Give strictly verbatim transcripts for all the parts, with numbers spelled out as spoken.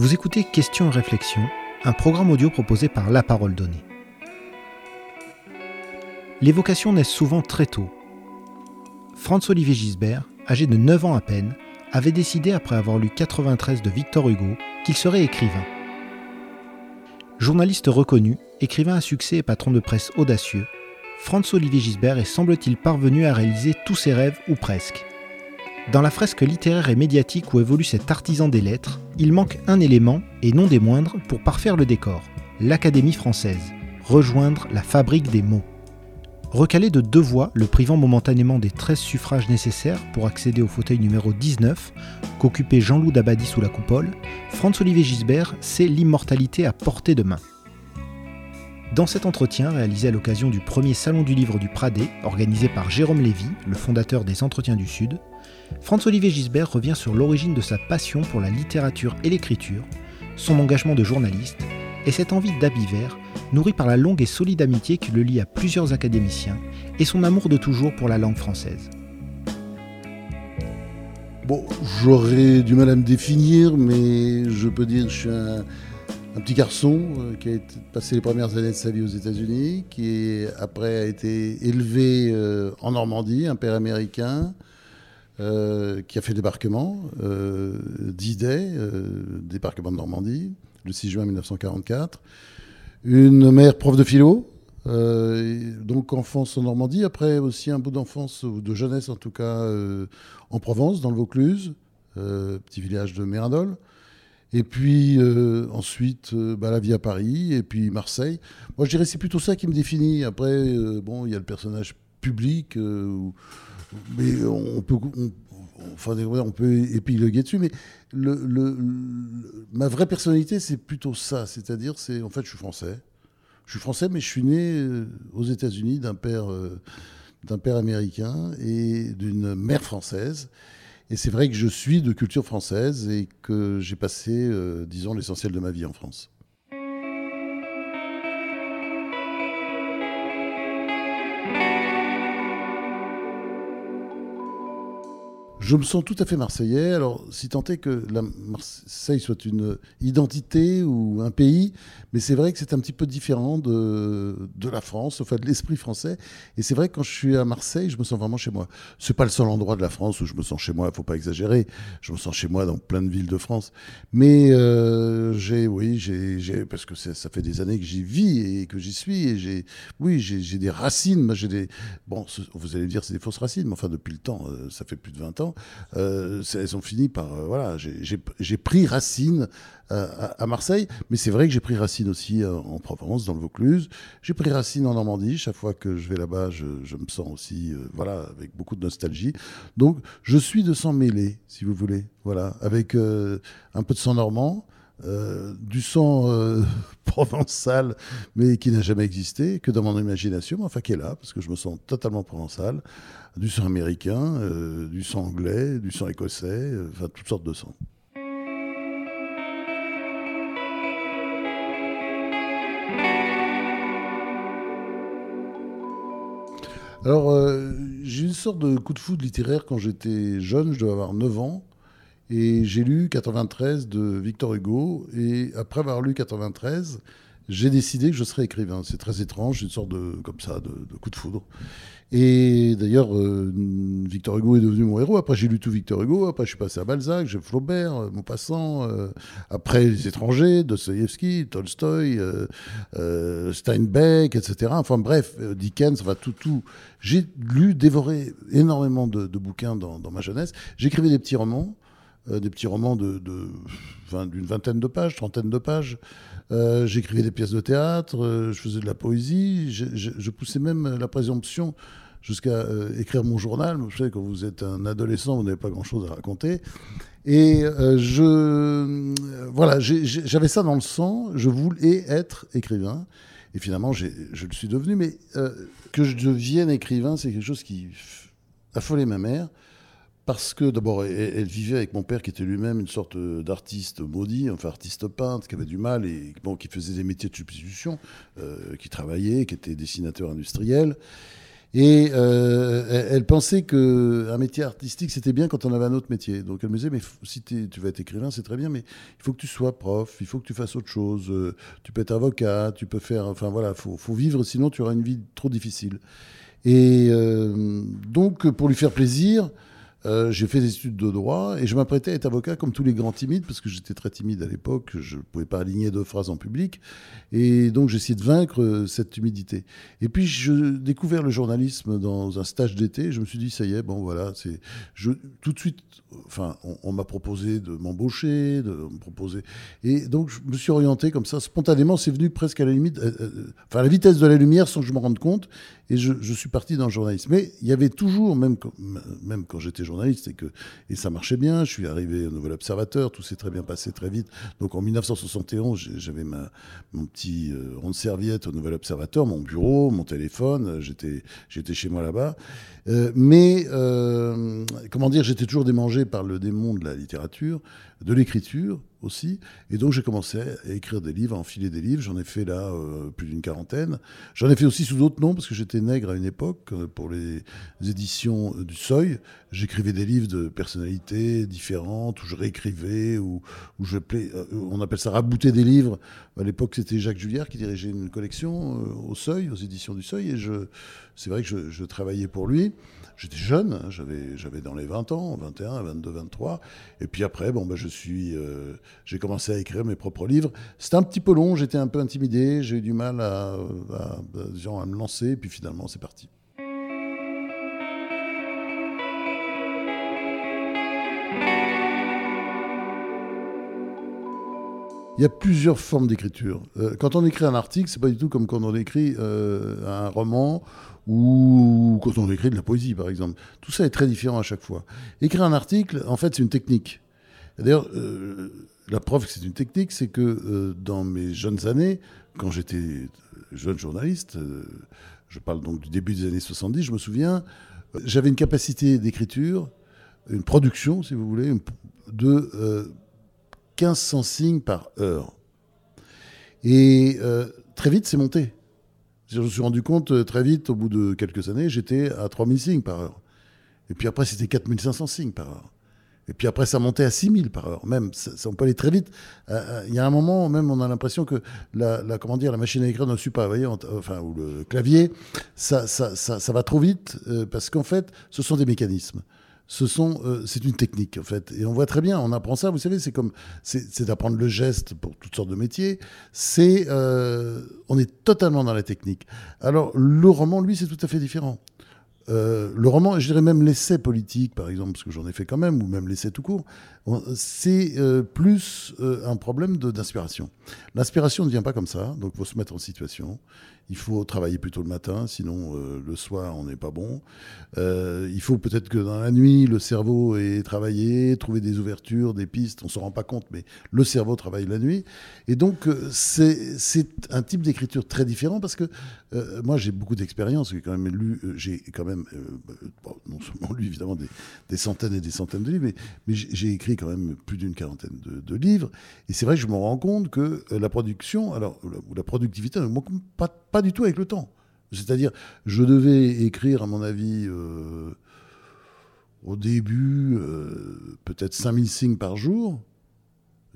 Vous écoutez Questions et réflexions, un programme audio proposé par La Parole Donnée. Les vocations naissent souvent très tôt. Franz-Olivier Giesbert, âgé de neuf ans à peine, avait décidé après avoir lu quatre-vingt-treize de Victor Hugo qu'il serait écrivain. Journaliste reconnu, écrivain à succès et patron de presse audacieux, Franz-Olivier Giesbert est semble-t-il parvenu à réaliser tous ses rêves ou presque. Dans la fresque littéraire et médiatique où évolue cet artisan des lettres, il manque un élément, et non des moindres, pour parfaire le décor, l'Académie française, rejoindre la fabrique des mots. Recalé de deux voix, le privant momentanément des treize suffrages nécessaires pour accéder au fauteuil numéro dix-neuf, qu'occupait Jean-Loup Dabadie sous la coupole, Franz-Olivier Giesbert sait l'immortalité à portée de main. Dans cet entretien, réalisé à l'occasion du premier Salon du Livre du Pradet, organisé par Jérôme Lévy, le fondateur des Entretiens du Sud, Franz-Olivier Giesbert revient sur l'origine de sa passion pour la littérature et l'écriture, son engagement de journaliste et cette envie d'habit vert, nourrie par la longue et solide amitié qui le lie à plusieurs académiciens et son amour de toujours pour la langue française. Bon, j'aurais du mal à me définir, mais je peux dire que je suis un... Un petit garçon euh, qui a passé les premières années de sa vie aux États-Unis, qui après a été élevé euh, en Normandie, un père américain, euh, qui a fait débarquement, euh, D-Day, euh, débarquement de Normandie, le six juin mille neuf cent quarante-quatre. Une mère prof de philo, euh, donc enfance en Normandie, après aussi un bout d'enfance, ou de jeunesse en tout cas, euh, en Provence, dans le Vaucluse, euh, petit village de Mérindol. Et puis euh, ensuite, euh, bah, la vie à Paris, et puis Marseille. Moi, je dirais que c'est plutôt ça qui me définit. Après, euh, bon, il y a le personnage public, euh, mais on peut, on, enfin, on peut épiloguer dessus. Mais le, le, le, ma vraie personnalité, c'est plutôt ça. C'est-à-dire, c'est, en fait, je suis français. Je suis français, mais je suis né euh, aux États-Unis d'un père, euh, d'un père américain et d'une mère française. Et c'est vrai que je suis de culture française et que j'ai passé, euh, disons, l'essentiel de ma vie en France. Je me sens tout à fait marseillais. Alors, si tant est que la Marseille soit une identité ou un pays, mais c'est vrai que c'est un petit peu différent de, de la France, enfin de l'esprit français. Et c'est vrai que quand je suis à Marseille, je me sens vraiment chez moi. C'est pas le seul endroit de la France où je me sens chez moi, il ne faut pas exagérer. Je me sens chez moi dans plein de villes de France. Mais euh, j'ai, oui, j'ai, j'ai, parce que ça, ça fait des années que j'y vis et que j'y suis. Et j'ai, oui, j'ai, j'ai des racines. Moi, j'ai des, bon, vous allez me dire c'est des fausses racines, mais enfin depuis le temps, ça fait plus de vingt ans. Euh, elles ont fini par euh, voilà, j'ai, j'ai, j'ai pris racine euh, à, à Marseille, mais c'est vrai que j'ai pris racine aussi euh, en Provence, dans le Vaucluse. J'ai pris racine en Normandie. Chaque fois que je vais là-bas, je, je me sens aussi euh, voilà, avec beaucoup de nostalgie. Donc je suis de sang mêlé, si vous voulez, voilà, avec euh, un peu de sang normand. Euh, du sang euh, provençal, mais qui n'a jamais existé, que dans mon imagination, enfin qui est là, parce que je me sens totalement provençal, du sang américain, euh, du sang anglais, du sang écossais, euh, enfin toutes sortes de sang. Alors, euh, j'ai eu une sorte de coup de foudre littéraire quand j'étais jeune, je devais avoir neuf ans. Et j'ai lu quatre-vingt-treize de Victor Hugo, et après avoir lu quatre-vingt-treize, j'ai décidé que je serais écrivain. C'est très étrange, une sorte de, comme ça, de, de coup de foudre. Et d'ailleurs, euh, Victor Hugo est devenu mon héros. Après, j'ai lu tout Victor Hugo, après je suis passé à Balzac, j'ai Flaubert, Maupassant, euh, après Les étrangers, Dostoïevski, Tolstoï, euh, euh, Steinbeck, et cetera. Enfin bref, Dickens, enfin tout, tout. J'ai lu, dévoré énormément de, de bouquins dans, dans ma jeunesse. J'écrivais des petits romans. Des petits romans de, de, enfin, d'une vingtaine de pages, trentaine de pages. Euh, j'écrivais des pièces de théâtre, euh, je faisais de la poésie, je, je, je poussais même la présomption jusqu'à euh, écrire mon journal. Vous savez, quand vous êtes un adolescent, vous n'avez pas grand-chose à raconter. Et euh, je, euh, voilà, j'ai, j'avais ça dans le sang, je voulais être écrivain. Et finalement, j'ai, je le suis devenu. Mais euh, que je devienne écrivain, c'est quelque chose qui affolait ma mère. Parce que, d'abord, elle, elle vivait avec mon père, qui était lui-même une sorte d'artiste maudit, enfin artiste peintre, qui avait du mal, et bon, qui faisait des métiers de substitution, euh, qui travaillait, qui était dessinateur industriel. Et euh, elle pensait qu'un métier artistique, c'était bien quand on avait un autre métier. Donc elle me disait, mais si tu vas être écrivain, c'est très bien, mais il faut que tu sois prof, il faut que tu fasses autre chose. Euh, tu peux être avocat, tu peux faire... Enfin voilà, il faut, faut vivre, sinon tu auras une vie trop difficile. Et euh, donc, pour lui faire plaisir, euh, j'ai fait des études de droit et je m'apprêtais à être avocat comme tous les grands timides, parce que j'étais très timide à l'époque, je ne pouvais pas aligner deux phrases en public. Et donc, j'essayais de vaincre cette timidité. Et puis, je découvrais le journalisme dans un stage d'été. Je me suis dit, ça y est, bon, voilà. C'est... Je, tout de suite, enfin, on, on m'a proposé de m'embaucher, de me proposer. Et donc, je me suis orienté comme ça. Spontanément, c'est venu presque à la limite, euh, euh, enfin, à la vitesse de la lumière sans que je me rende compte. Et je, je suis parti dans le journalisme. Mais il y avait toujours, même quand, même quand j'étais journaliste, et, que, et ça marchait bien, je suis arrivé au Nouvel Observateur, tout s'est très bien passé très vite. Donc en dix-neuf cent soixante et onze, j'avais ma, mon petit euh, ronde-serviette au Nouvel Observateur, mon bureau, mon téléphone, j'étais, j'étais chez moi là-bas. Euh, mais, euh, comment dire, j'étais toujours démangé par le démon de la littérature, de l'écriture aussi. Et donc, j'ai commencé à écrire des livres, à enfiler des livres. J'en ai fait là euh, plus d'une quarantaine. J'en ai fait aussi sous d'autres noms, parce que j'étais nègre à une époque, pour les éditions du Seuil. J'écrivais des livres de personnalités différentes, où je réécrivais, où, où je plais, on appelle ça rabouter des livres. À l'époque, c'était Jacques Julliard qui dirigeait une collection euh, au Seuil, aux éditions du Seuil. Et je, c'est vrai que je, je travaillais pour lui. J'étais jeune, j'avais, j'avais dans les vingt ans, vingt et un, vingt-deux, vingt-trois. Et puis après, bon, ben, je suis, euh, j'ai commencé à écrire mes propres livres. C'était un petit peu long, j'étais un peu intimidé, j'ai eu du mal à, à, à, à me lancer, et puis finalement, c'est parti. Il y a plusieurs formes d'écriture. Euh, quand on écrit un article, c'est pas du tout comme quand on écrit euh, un roman ou quand on écrit de la poésie, par exemple. Tout ça est très différent à chaque fois. Écrire un article, en fait, c'est une technique. Et d'ailleurs, euh, la preuve que c'est une technique, c'est que euh, dans mes jeunes années, quand j'étais jeune journaliste, euh, je parle donc du début des années soixante-dix, je me souviens, euh, j'avais une capacité d'écriture, une production, si vous voulez, de... Euh, quinze cents signes par heure. Et euh, très vite, c'est monté. Je me suis rendu compte, très vite, au bout de quelques années, j'étais à trois mille signes par heure. Et puis après, c'était quatre mille cinq cents signes par heure. Et puis après, ça montait à six mille par heure. Même, ça, ça, on peut aller très vite. Il euh, y a un moment, même, on a l'impression que la, la, comment dire, la machine à écrire ne suit pas, vous voyez, on, enfin, ou le clavier, ça, ça, ça, ça va trop vite, euh, parce qu'en fait, ce sont des mécanismes. Ce sont, euh, c'est une technique en fait, et on voit très bien, on apprend ça. Vous savez, c'est comme, c'est, c'est d'apprendre le geste pour toutes sortes de métiers. C'est, euh, on est totalement dans la technique. Alors le roman, lui, c'est tout à fait différent. Euh, le roman, je dirais même l'essai politique, par exemple, parce que j'en ai fait quand même, ou même l'essai tout court. C'est euh, plus euh, un problème de, d'inspiration. L'inspiration ne vient pas comme ça, donc il faut se mettre en situation. Il faut travailler plutôt le matin, sinon euh, le soir, on n'est pas bon. Euh, il faut peut-être que dans la nuit, le cerveau ait travaillé, trouver des ouvertures, des pistes, on ne s'en rend pas compte, mais le cerveau travaille la nuit. Et donc, euh, c'est, c'est un type d'écriture très différent, parce que euh, moi, j'ai beaucoup d'expérience, j'ai quand même lu, euh, j'ai quand même, euh, bon, non seulement lu, évidemment, des, des centaines et des centaines de livres, mais, mais j'ai écrit quand même plus d'une quarantaine de, de livres. Et c'est vrai que je me rends compte que la production, alors, ou la productivité, ne manque pas, pas du tout avec le temps. C'est-à-dire, je devais écrire, à mon avis, euh, au début, euh, peut-être cinq mille signes par jour.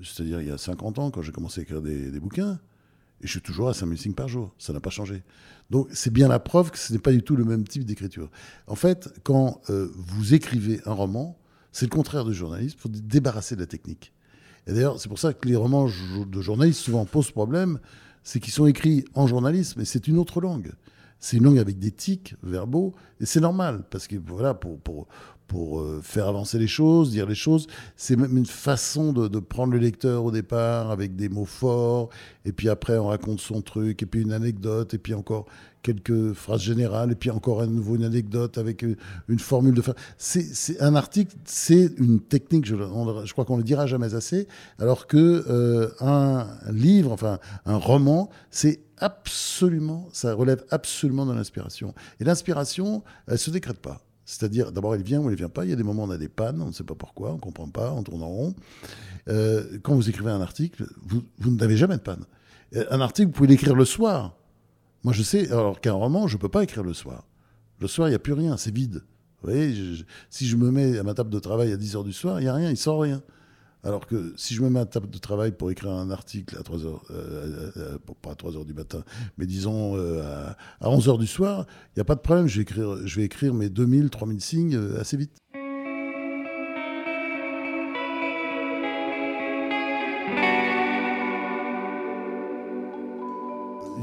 C'est-à-dire, il y a cinquante ans, quand j'ai commencé à écrire des, des bouquins. Et je suis toujours à cinq mille signes par jour. Ça n'a pas changé. Donc, c'est bien la preuve que ce n'est pas du tout le même type d'écriture. En fait, quand euh, vous écrivez un roman, c'est le contraire du journalisme, il faut débarrasser de la technique. Et d'ailleurs, c'est pour ça que les romans de journalistes souvent posent problème, c'est qu'ils sont écrits en journalisme, et c'est une autre langue. C'est une langue avec des tics verbaux, et c'est normal, parce que voilà, pour, pour, pour faire avancer les choses, dire les choses, c'est même une façon de, de prendre le lecteur au départ, avec des mots forts, et puis après on raconte son truc, et puis une anecdote, et puis encore... quelques phrases générales, et puis encore à nouveau une anecdote avec une formule de fin. C'est, c'est un article, c'est une technique, je, on, je crois qu'on ne le dira jamais assez, alors qu'un euh, livre, enfin un roman, c'est absolument, ça relève absolument de l'inspiration. Et l'inspiration, elle ne se décrète pas. C'est-à-dire, d'abord, elle vient ou elle ne vient pas. Il y a des moments où on a des pannes, on ne sait pas pourquoi, on ne comprend pas, on tourne en rond. Euh, quand vous écrivez un article, vous, vous n'avez jamais de panne. Un article, vous pouvez l'écrire le soir. Moi, je sais, alors qu'un roman, je ne peux pas écrire le soir. Le soir, il n'y a plus rien, c'est vide. Vous voyez, je, je, si je me mets à ma table de travail à dix heures du soir, il n'y a rien, il sort rien. Alors que si je me mets à table de travail pour écrire un article à trois heures, euh, euh, pas à trois heures du matin, mais disons euh, à, à onze heures du soir, il n'y a pas de problème, je vais écrire, je vais écrire mes deux mille, trois mille signes euh, assez vite.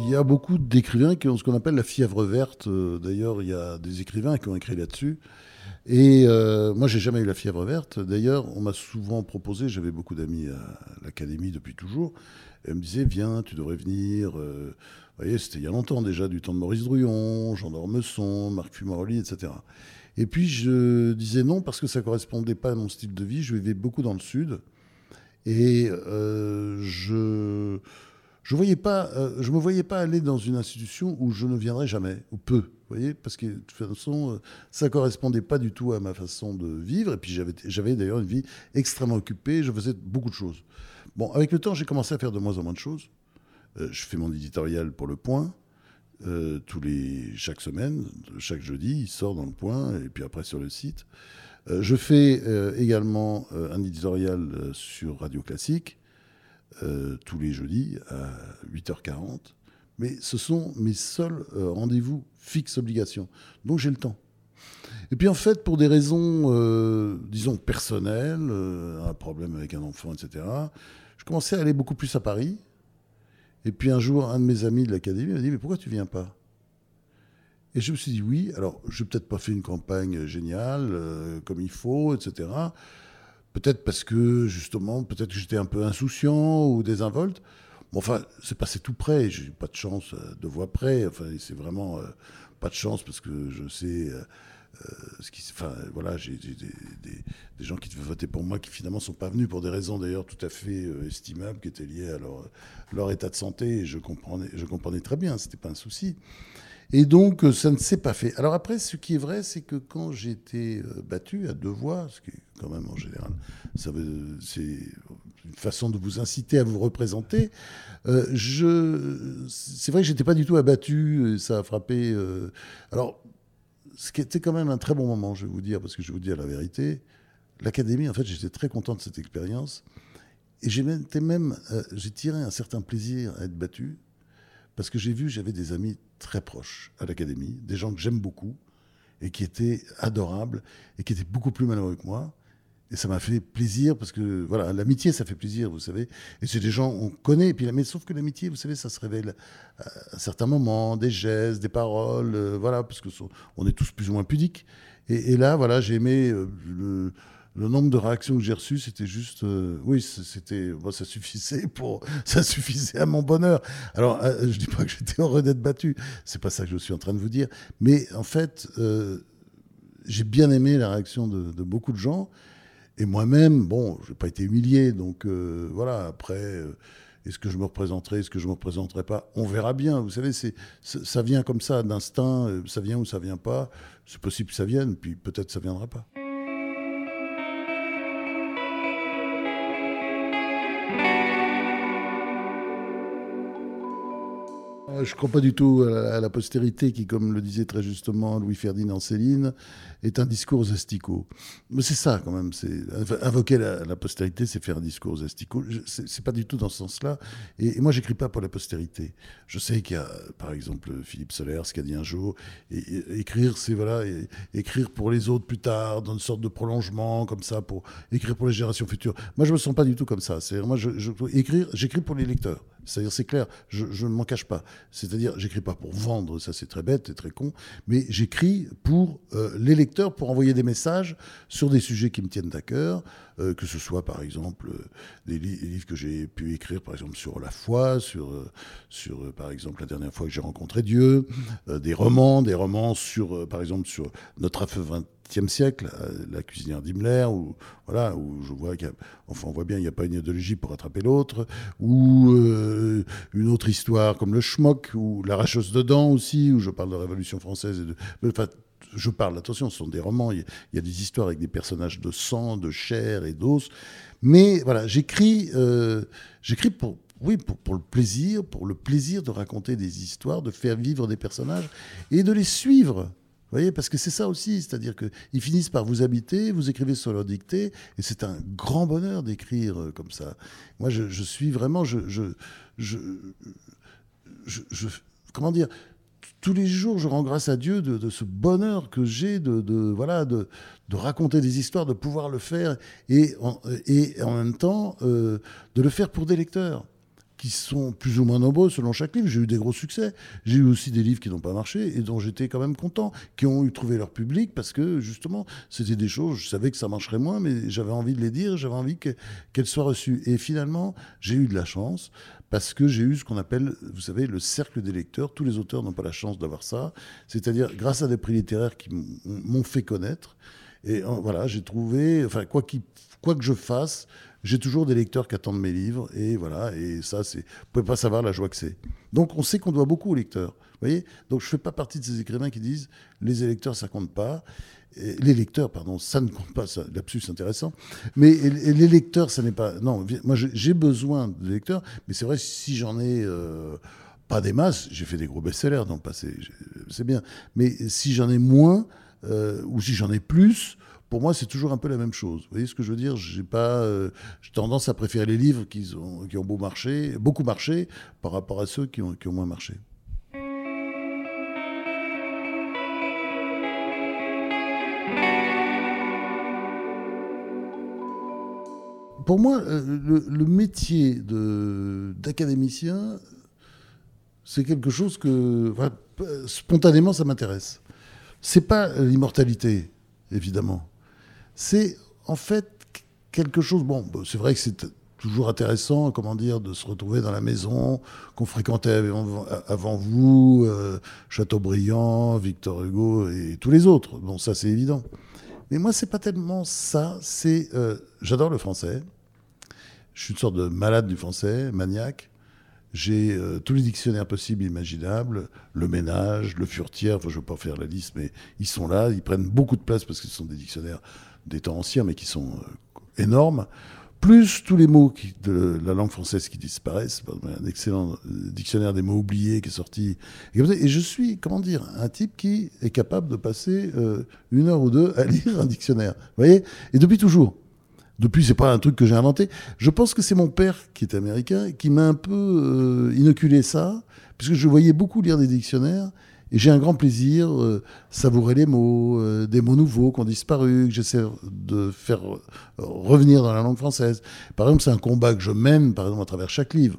Il y a beaucoup d'écrivains qui ont ce qu'on appelle la fièvre verte. D'ailleurs, il y a des écrivains qui ont écrit là-dessus. Et euh, moi, je n'ai jamais eu la fièvre verte. D'ailleurs, on m'a souvent proposé, j'avais beaucoup d'amis à l'Académie depuis toujours, et ils me disaient, viens, tu devrais venir. Euh, vous voyez, c'était il y a longtemps déjà, du temps de Maurice Druon, Jean d'Ormesson, Marc Fumaroli, et cetera. Et puis, je disais non, parce que ça ne correspondait pas à mon style de vie. Je vivais beaucoup dans le Sud. Et euh, je... Je voyais pas, euh, je me voyais pas aller dans une institution où je ne viendrais jamais, ou peu, vous voyez, parce que de toute façon, euh, ça correspondait pas du tout à ma façon de vivre. Et puis j'avais, j'avais d'ailleurs une vie extrêmement occupée. Je faisais beaucoup de choses. Bon, avec le temps, j'ai commencé à faire de moins en moins de choses. Euh, je fais mon éditorial pour Le Point euh, tous les chaque semaine, chaque jeudi, il sort dans Le Point et puis après sur le site. Euh, je fais euh, également euh, un éditorial euh, sur Radio Classique. Euh, tous les jeudis à huit heures quarante. Mais ce sont mes seuls euh, rendez-vous fixes obligations. Donc j'ai le temps. Et puis en fait, pour des raisons, euh, disons, personnelles, euh, un problème avec un enfant, et cetera, je commençais à aller beaucoup plus à Paris. Et puis un jour, un de mes amis de l'Académie m'a dit « Mais pourquoi tu ne viens pas ?» Et je me suis dit « Oui, alors je n'ai peut-être pas fait une campagne géniale, euh, comme il faut, et cetera » Peut-être parce que, justement, peut-être que j'étais un peu insouciant ou désinvolte. Bon, enfin, c'est passé tout près. J'ai eu pas de chance de voix près. Enfin, c'est vraiment euh, pas de chance parce que je sais... Euh, ce qui, enfin, voilà, j'ai, j'ai des, des, des gens qui devaient voter pour moi qui, finalement, sont pas venus pour des raisons, d'ailleurs, tout à fait euh, estimables qui étaient liées à leur, leur état de santé. Et je comprenais, je comprenais très bien. C'était pas un souci. Et donc, ça ne s'est pas fait. Alors après, ce qui est vrai, c'est que quand j'ai été battu à deux voix, ce qui est quand même en général, ça veut, c'est une façon de vous inciter à vous représenter, euh, je, c'est vrai que je n'étais pas du tout abattu, et ça a frappé... Euh, alors, ce qui était quand même un très bon moment, je vais vous dire, parce que je vais vous dire la vérité, l'Académie, en fait, j'étais très content de cette expérience, et j'ai même, même euh, j'ai tiré un certain plaisir à être battu, parce que j'ai vu, j'avais des amis très proches à l'Académie, des gens que j'aime beaucoup et qui étaient adorables et qui étaient beaucoup plus malheureux que moi. Et ça m'a fait plaisir parce que, voilà, l'amitié, ça fait plaisir, vous savez. Et c'est des gens qu'on connaît. Et puis, mais sauf que l'amitié, vous savez, ça se révèle à certains moments, des gestes, des paroles, euh, voilà, parce qu'on est tous plus ou moins pudiques. Et, et là, voilà, j'ai aimé euh, le... Le nombre de réactions que j'ai reçues, c'était juste... Euh, oui, c'était, bon, ça, suffisait pour, ça suffisait à mon bonheur. Alors, euh, je ne dis pas que j'étais heureux d'être battu. Ce n'est pas ça que je suis en train de vous dire. Mais en fait, euh, j'ai bien aimé la réaction de, de beaucoup de gens. Et moi-même, bon, je n'ai pas été humilié. Donc, euh, voilà, après... Euh, Est-ce que je me représenterai, est-ce que je me représenterai pas? On verra bien. Vous savez, c'est, c'est, ça vient comme ça, d'instinct. Ça vient ou ça vient pas. C'est possible que ça vienne, puis peut-être ça viendra pas. Je ne crois pas du tout à la postérité qui, comme le disait très justement Louis Ferdinand Céline, est un discours aux asticots. Mais c'est ça quand même. C'est, invoquer la, la postérité, c'est faire un discours aux asticots. Ce n'est pas du tout dans ce sens-là. Et, et moi, je n'écris pas pour la postérité. Je sais qu'il y a, par exemple, Philippe Sollers qui a dit un jour, et, et, écrire, c'est voilà, et, écrire pour les autres plus tard, dans une sorte de prolongement, comme ça, pour écrire pour les générations futures. Moi, je ne me sens pas du tout comme ça. C'est, moi, je, je, écrire, j'écris pour les lecteurs. C'est-à-dire, c'est clair, je, je ne m'en cache pas. C'est-à-dire, j'écris pas pour vendre, ça c'est très bête et très con, mais j'écris pour euh, les lecteurs, pour envoyer des messages sur des sujets qui me tiennent à cœur, euh, que ce soit par exemple euh, des li- livres que j'ai pu écrire, par exemple sur la foi, sur, euh, sur euh, par exemple la dernière fois que j'ai rencontré Dieu, euh, des romans, des romans sur, euh, par exemple sur notre affaire siècle, la cuisinière d'Himmler, où, voilà, où je vois qu'il y a, enfin, on voit bien qu'il n'y a pas une idéologie pour attraper l'autre, ou euh, une autre histoire comme le schmock, ou l'arracheuse de dents aussi, où je parle de la Révolution française. Et de, enfin, je parle, attention, ce sont des romans, il y, y a des histoires avec des personnages de sang, de chair et d'os. Mais voilà, j'écris, euh, j'écris pour... Oui, pour, pour le plaisir, pour le plaisir de raconter des histoires, de faire vivre des personnages et de les suivre. Vous voyez, parce que c'est ça aussi, c'est-à-dire qu'ils finissent par vous habiter, vous écrivez sur leur dictée, et c'est un grand bonheur d'écrire comme ça. Moi, je, je suis vraiment... Je, je, je, je, je, comment dire ? Tous les jours, je rends grâce à Dieu de, de ce bonheur que j'ai de, de, voilà, de, de raconter des histoires, de pouvoir le faire, et en, et en même temps, euh, de le faire pour des lecteurs qui sont plus ou moins nombreux selon chaque livre. J'ai eu des gros succès. J'ai eu aussi des livres qui n'ont pas marché et dont j'étais quand même content, qui ont eu trouvé leur public parce que, justement, c'était des choses, je savais que ça marcherait moins, mais j'avais envie de les dire, j'avais envie que, qu'elles soient reçues. Et finalement, j'ai eu de la chance parce que j'ai eu ce qu'on appelle, vous savez, le cercle des lecteurs. Tous les auteurs n'ont pas la chance d'avoir ça. C'est-à-dire, grâce à des prix littéraires qui m'ont fait connaître. Et voilà, j'ai trouvé, enfin, quoi, qu'il, quoi que je fasse, j'ai toujours des lecteurs qui attendent mes livres, et voilà, et ça, c'est... vous ne pouvez pas savoir la joie que c'est. Donc, on sait qu'on doit beaucoup aux lecteurs, vous voyez ? Donc, je ne fais pas partie de ces écrivains qui disent « les électeurs, ça ne compte pas ». Les lecteurs, pardon, ça ne compte pas, ça, l'absus, c'est intéressant. Mais les lecteurs, ça n'est pas... Non, moi, j'ai besoin de lecteurs, mais c'est vrai, si j'en ai... Euh... pas des masses, j'ai fait des gros best-sellers dans le passé, c'est bien. Mais si j'en ai moins, euh, ou si j'en ai plus... Pour moi, c'est toujours un peu la même chose. Vous voyez ce que je veux dire ? J'ai pas, euh, j'ai tendance à préférer les livres qui ont, qui ont beau marché, beaucoup marché par rapport à ceux qui ont, qui ont moins marché. Pour moi, le, le métier de, d'académicien, c'est quelque chose que... Enfin, spontanément, ça m'intéresse. C'est pas l'immortalité, évidemment. C'est en fait quelque chose... Bon, c'est vrai que c'est toujours intéressant, comment dire, de se retrouver dans la maison qu'on fréquentait avant vous, euh, Chateaubriand, Victor Hugo et tous les autres. Bon, ça, c'est évident. Mais moi, c'est pas tellement ça. C'est, euh, j'adore le français. Je suis une sorte de malade du français, maniaque. J'ai euh, tous les dictionnaires possibles et imaginables, le ménage, le Furetière, enfin, je ne veux pas faire la liste, mais ils sont là, ils prennent beaucoup de place parce que ce sont des dictionnaires des temps anciens, mais qui sont euh, énormes, plus tous les mots qui, de la langue française qui disparaissent, un excellent dictionnaire des mots oubliés qui est sorti. Et je suis, comment dire, un type qui est capable de passer euh, une heure ou deux à lire un dictionnaire, vous voyez ? Et depuis toujours. Depuis, c'est pas un truc que j'ai inventé. Je pense que c'est mon père, qui est américain, qui m'a un peu euh, inoculé ça, puisque je voyais beaucoup lire des dictionnaires, et j'ai un grand plaisir, euh, savourer les mots, euh, des mots nouveaux qui ont disparu, que j'essaie de faire euh, revenir dans la langue française. Par exemple, c'est un combat que je mène, par exemple, à travers chaque livre.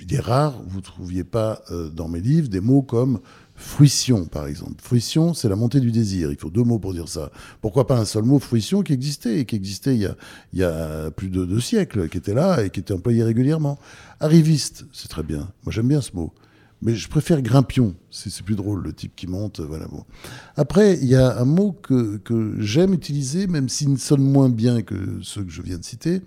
Il est rare, vous ne trouviez pas euh, dans mes livres des mots comme... fruition, par exemple. Fruition, c'est la montée du désir. Il faut deux mots pour dire ça. Pourquoi pas un seul mot, fruition, qui existait, et qui existait il y a, il y a plus de deux siècles, qui était là et qui était employé régulièrement. Arriviste, c'est très bien. Moi, j'aime bien ce mot. Mais je préfère grimpion. C'est, c'est plus drôle, le type qui monte. Voilà, bon. Après, il y a un mot que, que j'aime utiliser, même s'il sonne moins bien que ceux que je viens de citer.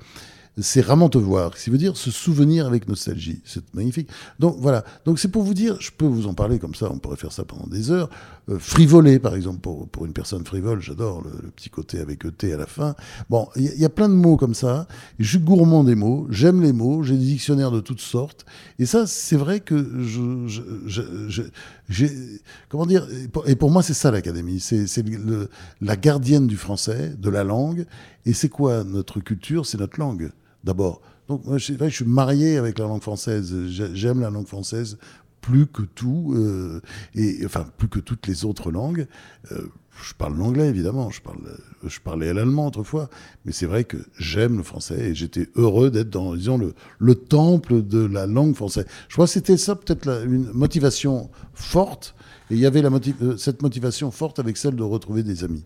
C'est ramantevoir, ce qui veut dire se souvenir avec nostalgie. C'est magnifique. Donc voilà. Donc c'est pour vous dire, je peux vous en parler comme ça, on pourrait faire ça pendant des heures. Euh, frivoler, par exemple, pour, pour une personne frivole, j'adore le, le petit côté avec E T à la fin. Bon, il y, y a plein de mots comme ça. Je suis gourmand des mots, j'aime les mots, j'ai des dictionnaires de toutes sortes. Et ça, c'est vrai que je. je, je, je j'ai, comment dire ? Et pour, et pour moi, c'est ça l'académie. C'est, c'est le, la gardienne du français, de la langue. Et c'est quoi notre culture ? C'est notre langue. D'abord. Donc, moi, je, je suis marié avec la langue française. J'aime la langue française plus que tout, euh, et enfin plus que toutes les autres langues. Euh, je parle l'anglais, évidemment. Je parle, je parlais l'allemand autrefois, mais c'est vrai que j'aime le français et j'étais heureux d'être dans, disons, le, le temple de la langue française. Je crois que c'était ça peut-être la, une motivation forte, et il y avait la motiv- cette motivation forte avec celle de retrouver des amis.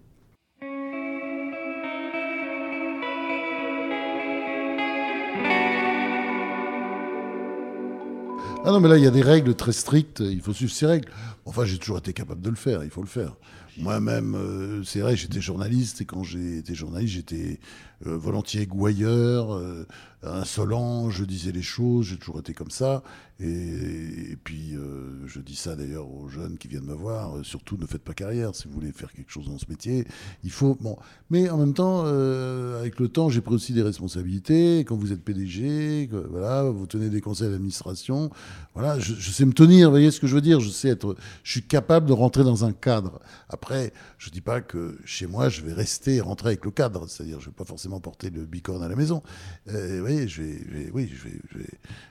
Ah non, mais là, il y a des règles très strictes, il faut suivre ces règles. Enfin, j'ai toujours été capable de le faire, il faut le faire. Moi-même, euh, c'est vrai, j'étais journaliste, et quand j'ai été journaliste, j'étais euh, volontiers gouailleur, euh, insolent, je disais les choses, j'ai toujours été comme ça. Et, et puis, euh, je dis ça d'ailleurs aux jeunes qui viennent me voir, euh, surtout ne faites pas carrière si vous voulez faire quelque chose dans ce métier. Il faut, bon. Mais en même temps, euh, avec le temps, j'ai pris aussi des responsabilités. Quand vous êtes P D G, que, voilà, vous tenez des conseils d'administration. Voilà, je, je sais me tenir, vous voyez ce que je veux dire. Je sais être, je suis capable de rentrer dans un cadre. Après, je ne dis pas que chez moi, je vais rester et rentrer avec le cadre. C'est-à-dire, je ne vais pas forcément porter le bicorne à la maison. Euh, vous voyez, je vais, je vais, oui, je vais, je vais,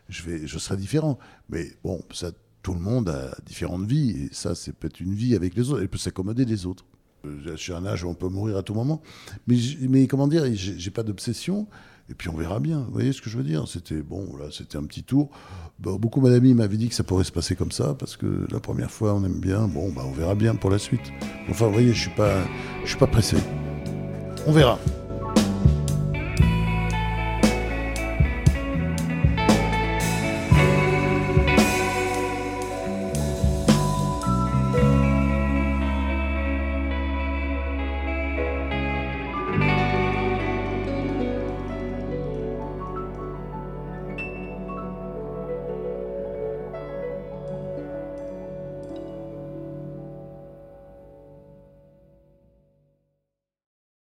je vais, je serai différent. Mais bon, ça, tout le monde a différentes vies, et ça, c'est peut-être une vie avec les autres. Elle peut s'accommoder des autres. Je suis à un âge où on peut mourir à tout moment, mais, mais comment dire, j'ai, j'ai pas d'obsession. Et puis on verra bien. Vous voyez ce que je veux dire ? C'était bon, là, c'était un petit tour. Bah, beaucoup madame m'avait dit que ça pourrait se passer comme ça parce que la première fois, on aime bien. Bon, bah, on verra bien pour la suite. Enfin, vous voyez, je suis pas, je suis pas pressé. On verra.